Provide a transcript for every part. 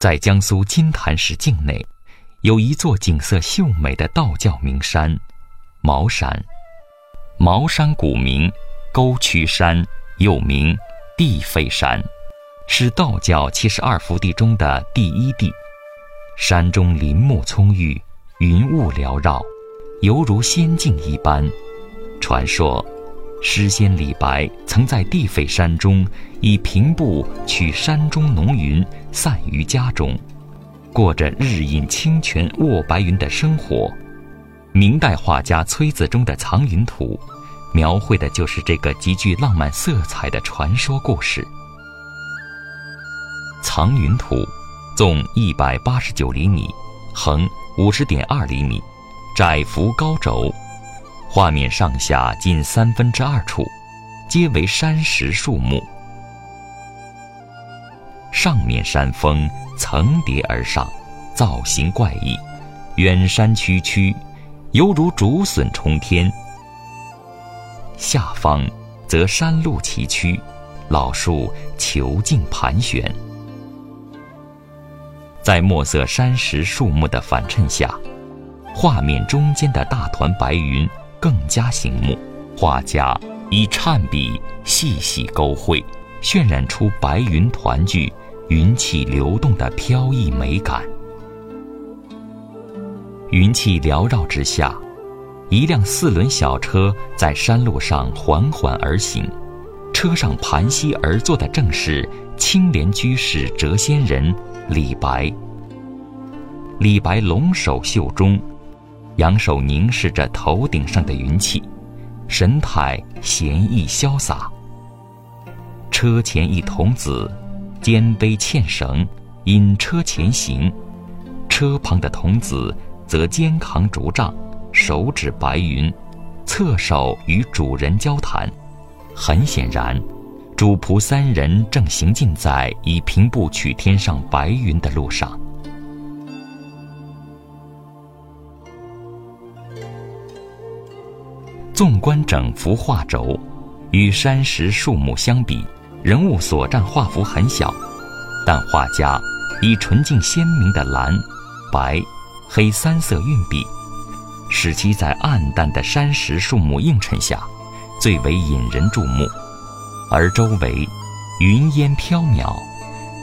在江苏金坛市境内，有一座景色秀美的道教名山——茅山。茅山古名沟渠山，又名地肺山，是道教72幅地中的第一地。山中林木葱郁，云雾缭绕，犹如仙境一般。传说诗仙李白曾在地肺山中以平步取山中浓云，散于家中，过着日饮清泉卧白云的生活。明代画家崔自忠的《藏云图》描绘的就是这个极具浪漫色彩的传说故事。《藏云图》纵189厘米，横50.2厘米，窄幅高轴，画面上下近2/3处皆为山石树木，上面山峰层叠而上，造型怪异，远山区区，犹如竹笋冲天。下方则山路崎岖，老树遒劲盘旋，在墨色山石树木的反衬下，画面中间的大团白云更加醒目，画家以颤笔细细勾绘，渲染出白云团聚、云气流动的飘逸美感。云气缭绕之下，一辆4轮小车在山路上缓缓而行，车上盘膝而坐的正是青莲居士谪仙人李白。李白龙首袖中，仰首凝视着头顶上的云气，神态闲逸潇洒。车前一童子，肩背纤绳，引车前行；车旁的童子则肩扛竹杖，手指白云，侧手与主人交谈。很显然，主仆3人正行进在以平步取天上白云的路上。纵观整幅画轴，与山石树木相比，人物所占画幅很小，但画家以纯净鲜明的蓝、白、黑3色运笔，使其在暗淡的山石树木映衬下最为引人注目。而周围云烟飘渺，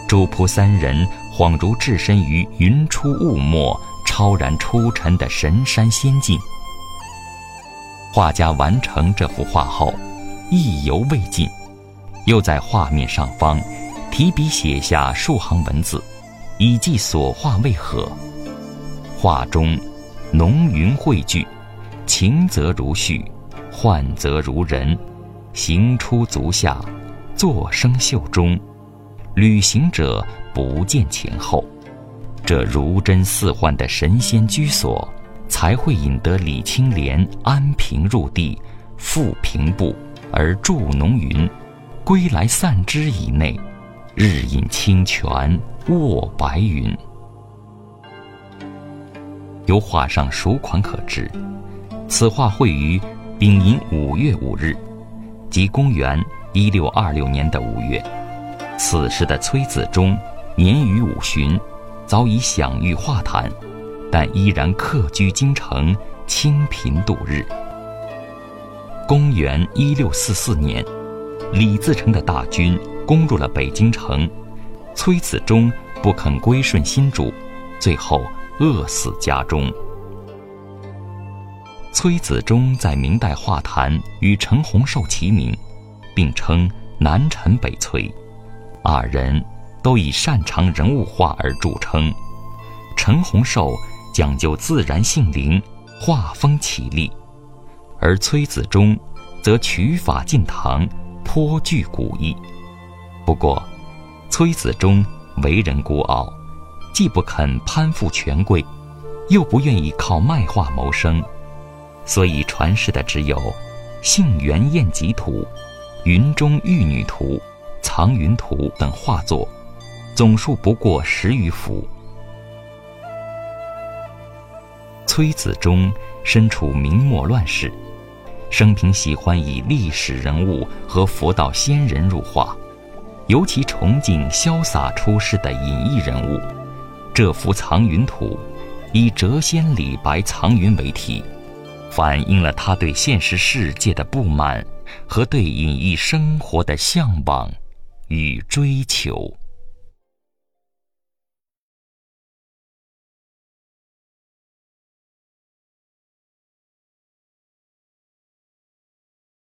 主仆3人恍如置身于云出雾没、超然出尘的神山仙境。画家完成这幅画后，意犹未尽，又在画面上方提笔写下数行文字，以记所画为何。画中浓云汇聚，晴则如絮，幻则如人，行出足下，坐生袖中，旅行者不见前后。这如真似幻的神仙居所，才会引得李青莲安平入地，复平步而住浓云，归来散之以内，日饮清泉卧白云。由画上孰款可知，此画绘于丙寅5月5日，即公元1626年的5月。此时的崔自忠年逾50，早已享誉画坛，但依然客居京城，清贫度日。公元1644年，李自成的大军攻入了北京城，崔自忠不肯归顺新主，最后饿死家中。崔自忠在明代画坛与程洪寿齐名，并称南陈北崔，2人都以擅长人物画而著称。程洪寿讲究自然性灵，画风绮丽，而崔自忠则取法进唐，颇具古意。不过崔自忠为人孤傲，既不肯攀附权贵，又不愿意靠卖画谋生，所以传世的只有《杏园宴集图》、《云中玉女图》、《藏云图》等画作，总数不过10余幅。崔自忠身处明末乱世，生平喜欢以历史人物和佛道仙人入画，尤其崇敬潇洒出世的隐逸人物，这幅藏云图以谪仙李白藏云为题，反映了他对现实世界的不满和对隐逸生活的向往与追求。